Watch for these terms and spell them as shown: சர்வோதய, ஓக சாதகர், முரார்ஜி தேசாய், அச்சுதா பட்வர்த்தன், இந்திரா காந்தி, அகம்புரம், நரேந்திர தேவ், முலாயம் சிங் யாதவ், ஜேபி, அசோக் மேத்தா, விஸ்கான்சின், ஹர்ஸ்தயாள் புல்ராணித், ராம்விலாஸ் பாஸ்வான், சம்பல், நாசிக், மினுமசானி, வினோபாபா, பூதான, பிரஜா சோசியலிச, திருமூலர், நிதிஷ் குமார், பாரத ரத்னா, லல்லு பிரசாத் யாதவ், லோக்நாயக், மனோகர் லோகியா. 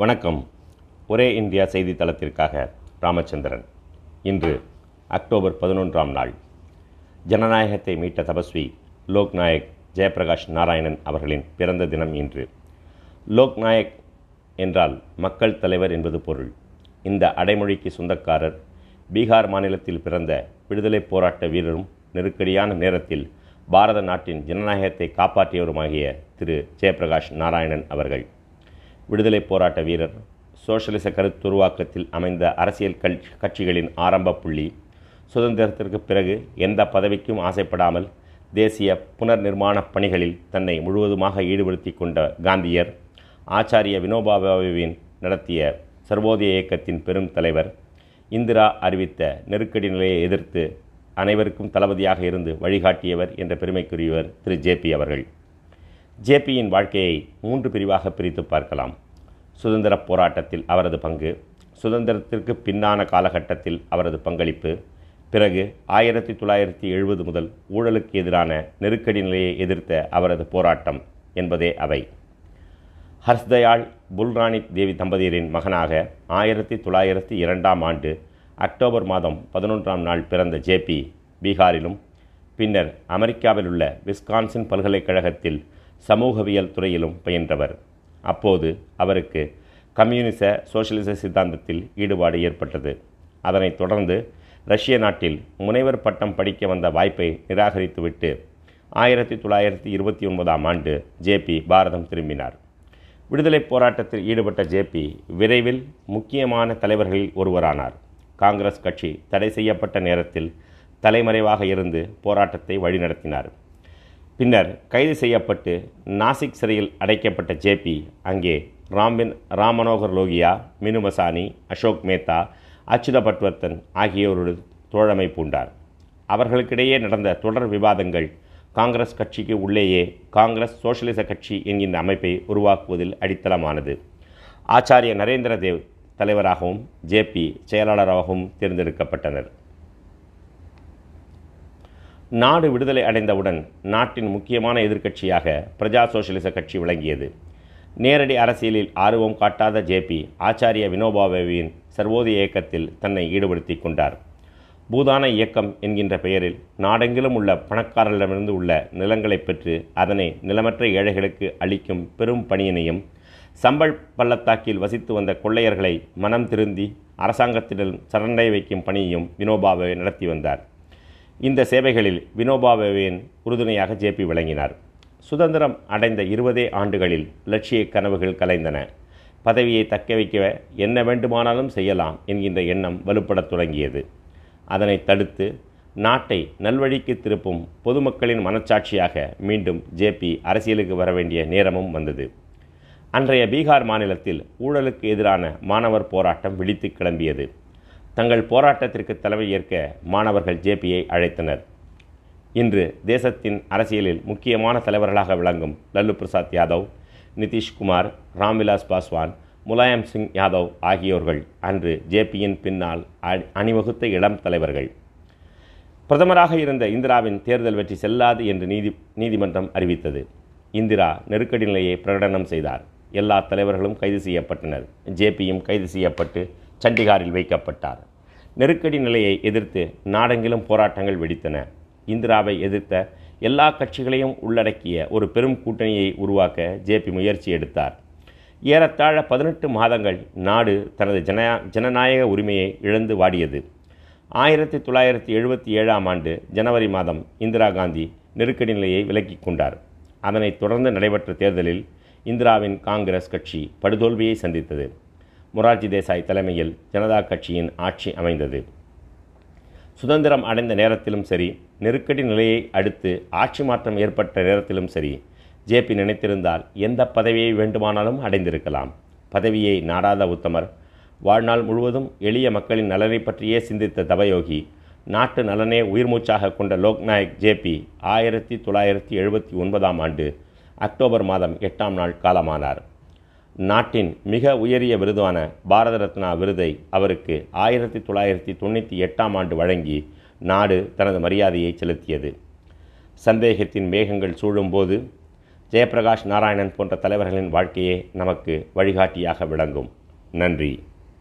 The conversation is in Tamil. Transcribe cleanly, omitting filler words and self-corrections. வணக்கம். ஒரே இந்தியா செய்தித்தளத்திற்காக ராமச்சந்திரன். இன்று அக்டோபர் 11ஆம் நாள். ஜனநாயகத்தை மீட்ட தபஸ்வி லோக்நாயக் ஜெயபிரகாஷ் நாராயணன் அவர்களின் பிறந்த தினம் இன்று. லோக்நாயக் என்றால் மக்கள் தலைவர் என்பது பொருள். இந்த அடைமொழிக்கு சொந்தக்காரர் பீகார் மாநிலத்தில் பிறந்த விடுதலை போராட்ட வீரரும் நெருக்கடியான நேரத்தில் பாரத நாட்டின் ஜனநாயகத்தை காப்பாற்றியவருமாகிய திரு ஜெயபிரகாஷ் நாராயணன் அவர்கள். விடுதலை போராட்ட வீரர், சோசியலிச கருத்துருவாக்கத்தில் அமைந்த அரசியல் கட்சிகளின் ஆரம்ப புள்ளி, சுதந்திரத்திற்கு பிறகு எந்த பதவிக்கும் ஆசைப்படாமல் தேசிய புனர் நிர்மாண பணிகளில் தன்னை முழுவதுமாக ஈடுபடுத்தி கொண்ட காந்தியர், ஆச்சாரிய வினோபாபாவின் நடத்திய சர்வோதய இயக்கத்தின் பெரும் தலைவர், இந்திரா அறிவித்த நெருக்கடி நிலையை எதிர்த்து அனைவருக்கும் தளபதியாக இருந்து வழிகாட்டியவர் என்ற பெருமைக்குரியவர் திரு ஜேபி அவர்கள். ஜேபியின் வாழ்க்கையை 3 பிரிவாக பிரித்து பார்க்கலாம். சுதந்திர போராட்டத்தில் அவரது பங்கு, சுதந்திரத்திற்கு பின்னான காலகட்டத்தில் அவரது பங்களிப்பு, பிறகு 1970 முதல் ஊழலுக்கு எதிரான நெருக்கடி நிலையை எதிர்த்த அவரது போராட்டம் என்பதே அவை. ஹர்ஸ்தயாள் புல்ராணித் தேவி தம்பதியரின் மகனாக 1902ஆம் ஆண்டு அக்டோபர் 11ஆம் நாள் பிறந்த ஜேபி பீகாரிலும் பின்னர் அமெரிக்காவில் உள்ள விஸ்கான்சின் பல்கலைக்கழகத்தில் சமூகவியல் துறையிலும் பயின்றவர். அப்போது அவருக்கு கம்யூனிச சோசியலிச சித்தாந்தத்தில் ஈடுபாடு ஏற்பட்டது. அதனைத் தொடர்ந்து ரஷ்ய நாட்டில் முனைவர் பட்டம் படிக்க வந்த வாய்ப்பை நிராகரித்துவிட்டு 1929ஆம் ஆண்டு ஜேபி பாரதம் திரும்பினார். விடுதலை போராட்டத்தில் ஈடுபட்ட ஜேபி விரைவில் முக்கியமான தலைவர்களில் ஒருவரானார். காங்கிரஸ் கட்சி தடை செய்யப்பட்ட நேரத்தில் தலைமறைவாக இருந்து போராட்டத்தை வழிநடத்தினார். பின்னர் கைது செய்யப்பட்டு நாசிக் சிறையில் அடைக்கப்பட்ட ஜேபி அங்கே மனோகர் லோகியா, மினுமசானி, அசோக் மேத்தா, அச்சுதா பட்வர்த்தன் ஆகியோருடன் தோழமை பூண்டார். அவர்களுக்கிடையே நடந்த தொடர் விவாதங்கள் காங்கிரஸ் கட்சிக்கு உள்ளேயே காங்கிரஸ் சோசியலிச கட்சி என்கின்ற அமைப்பை உருவாக்குவதில் அடித்தளமானது. ஆச்சாரிய நரேந்திர தேவ் தலைவராகவும் ஜேபி செயலாளராகவும் தேர்ந்தெடுக்கப்பட்டனர். நாடு விடுதலை அடைந்தவுடன் நாட்டின் முக்கியமான எதிர்க்கட்சியாக பிரஜா சோசியலிச கட்சி விளங்கியது. நேரடி அரசியலில் ஆர்வம் காட்டாத ஜேபி ஆச்சாரிய வினோபாபாவின் சர்வோதய இயக்கத்தில் தன்னை ஈடுபடுத்தி கொண்டார். பூதான இயக்கம் என்கின்ற பெயரில் நாடெங்கிலும் உள்ள பணக்காரர்களிடமிருந்து உள்ள நிலங்களை பெற்று அதனை நிலமற்ற ஏழைகளுக்கு அளிக்கும் பெரும் பணியினையும், சம்பல் பள்ளத்தாக்கில் வசித்து வந்த கொள்ளையர்களை மனம் திருந்தி அரசாங்கத்திடம் சரணடை வைக்கும் பணியையும் வினோபாவை நடத்தி வந்தார். இந்த சேவைகளில் வினோபாபாவின் உறுதுணையாக ஜேபி விளங்கினார். சுதந்திரம் அடைந்த 20 ஆண்டுகளில் லட்சிய கனவுகள் கலைந்தன. பதவியை தக்க வைக்க என்ன வேண்டுமானாலும் செய்யலாம் என்கின்ற எண்ணம் வலுப்படத் தொடங்கியது. அதனை தடுத்து நாட்டை நல்வழிக்கு திருப்பும் பொதுமக்களின் மனச்சாட்சியாக மீண்டும் ஜேபி அரசியலுக்கு வர வேண்டிய நேரமும் வந்தது. அன்றைய பீகார் மாநிலத்தில் ஊழலுக்கு எதிரான மாணவர் போராட்டம் விழித்து கிளம்பியது. தங்கள் போராட்டத்திற்கு தலைமை ஏற்க மாணவர்கள் ஜேபியை அழைத்தனர். இன்று தேசத்தின் அரசியலில் முக்கியமான தலைவர்களாக விளங்கும் லல்லு பிரசாத் யாதவ், நிதிஷ் குமார், ராம்விலாஸ் பாஸ்வான், முலாயம் சிங் யாதவ் ஆகியோர்கள் அன்று ஜேபியின் பின்னால் அணிவகுத்த இளம் தலைவர்கள். பிரதமராக இருந்த இந்திராவின் தேர்தல் வெற்றி செல்லாது என்று நீதிமன்றம் அறிவித்தது. இந்திரா நெருக்கடி நிலையை பிரகடனம் செய்தார். எல்லா தலைவர்களும் கைது செய்யப்பட்டனர். ஜேபியும் கைது செய்யப்பட்டு சண்டிகாரில் வைக்கப்பட்டார். நெருக்கடி நிலையை எதிர்த்து நாடெங்கிலும் போராட்டங்கள் வெடித்தன. இந்திராவை எதிர்த்த எல்லா கட்சிகளையும் உள்ளடக்கிய ஒரு பெரும் கூட்டணியை உருவாக்க ஜேபி முயற்சி எடுத்தார். ஏறத்தாழ 18 மாதங்கள் நாடு தனது ஜனநாயக உரிமையை இழந்து வாடியது. 1977ஆம் ஆண்டு ஜனவரி மாதம் இந்திரா காந்தி நெருக்கடி நிலையை விலக்கிக் கொண்டார். அதனைத் தொடர்ந்து நடைபெற்ற தேர்தலில் இந்திராவின் காங்கிரஸ் கட்சி படுதோல்வியை சந்தித்தது. முரார்ஜி தேசாய் தலைமையில் ஜனதா கட்சியின் ஆட்சி அமைந்தது. சுதந்திரம் அடைந்த நேரத்திலும் சரி, நெருக்கடி நிலையை அடுத்து ஆட்சி மாற்றம் ஏற்பட்ட நேரத்திலும் சரி, ஜேபி நினைத்திருந்தால் எந்த பதவியை வேண்டுமானாலும் அடைந்திருக்கலாம். பதவியை நாடாத உத்தமர், வாழ்நாள் முழுவதும் எளிய மக்களின் நலனை பற்றியே சிந்தித்த தவயோகி, நாட்டு நலனே உயிர்மூச்சாக கொண்ட லோக்நாயக் ஜேபி 1979ஆம் ஆண்டு அக்டோபர் 8ஆம் நாள் காலமானார். நாட்டின் மிக உயரிய விருதான பாரத ரத்னா விருதை அவருக்கு 1998ஆம் ஆண்டு வழங்கி நாடு தனது மரியாதையை செலுத்தியது. சந்தேகத்தின் மேகங்கள் சூழும்போது ஜெயபிரகாஷ் நாராயணன் போன்ற தலைவர்களின் வாழ்க்கையே நமக்கு வழிகாட்டியாக விளங்கும். நன்றி.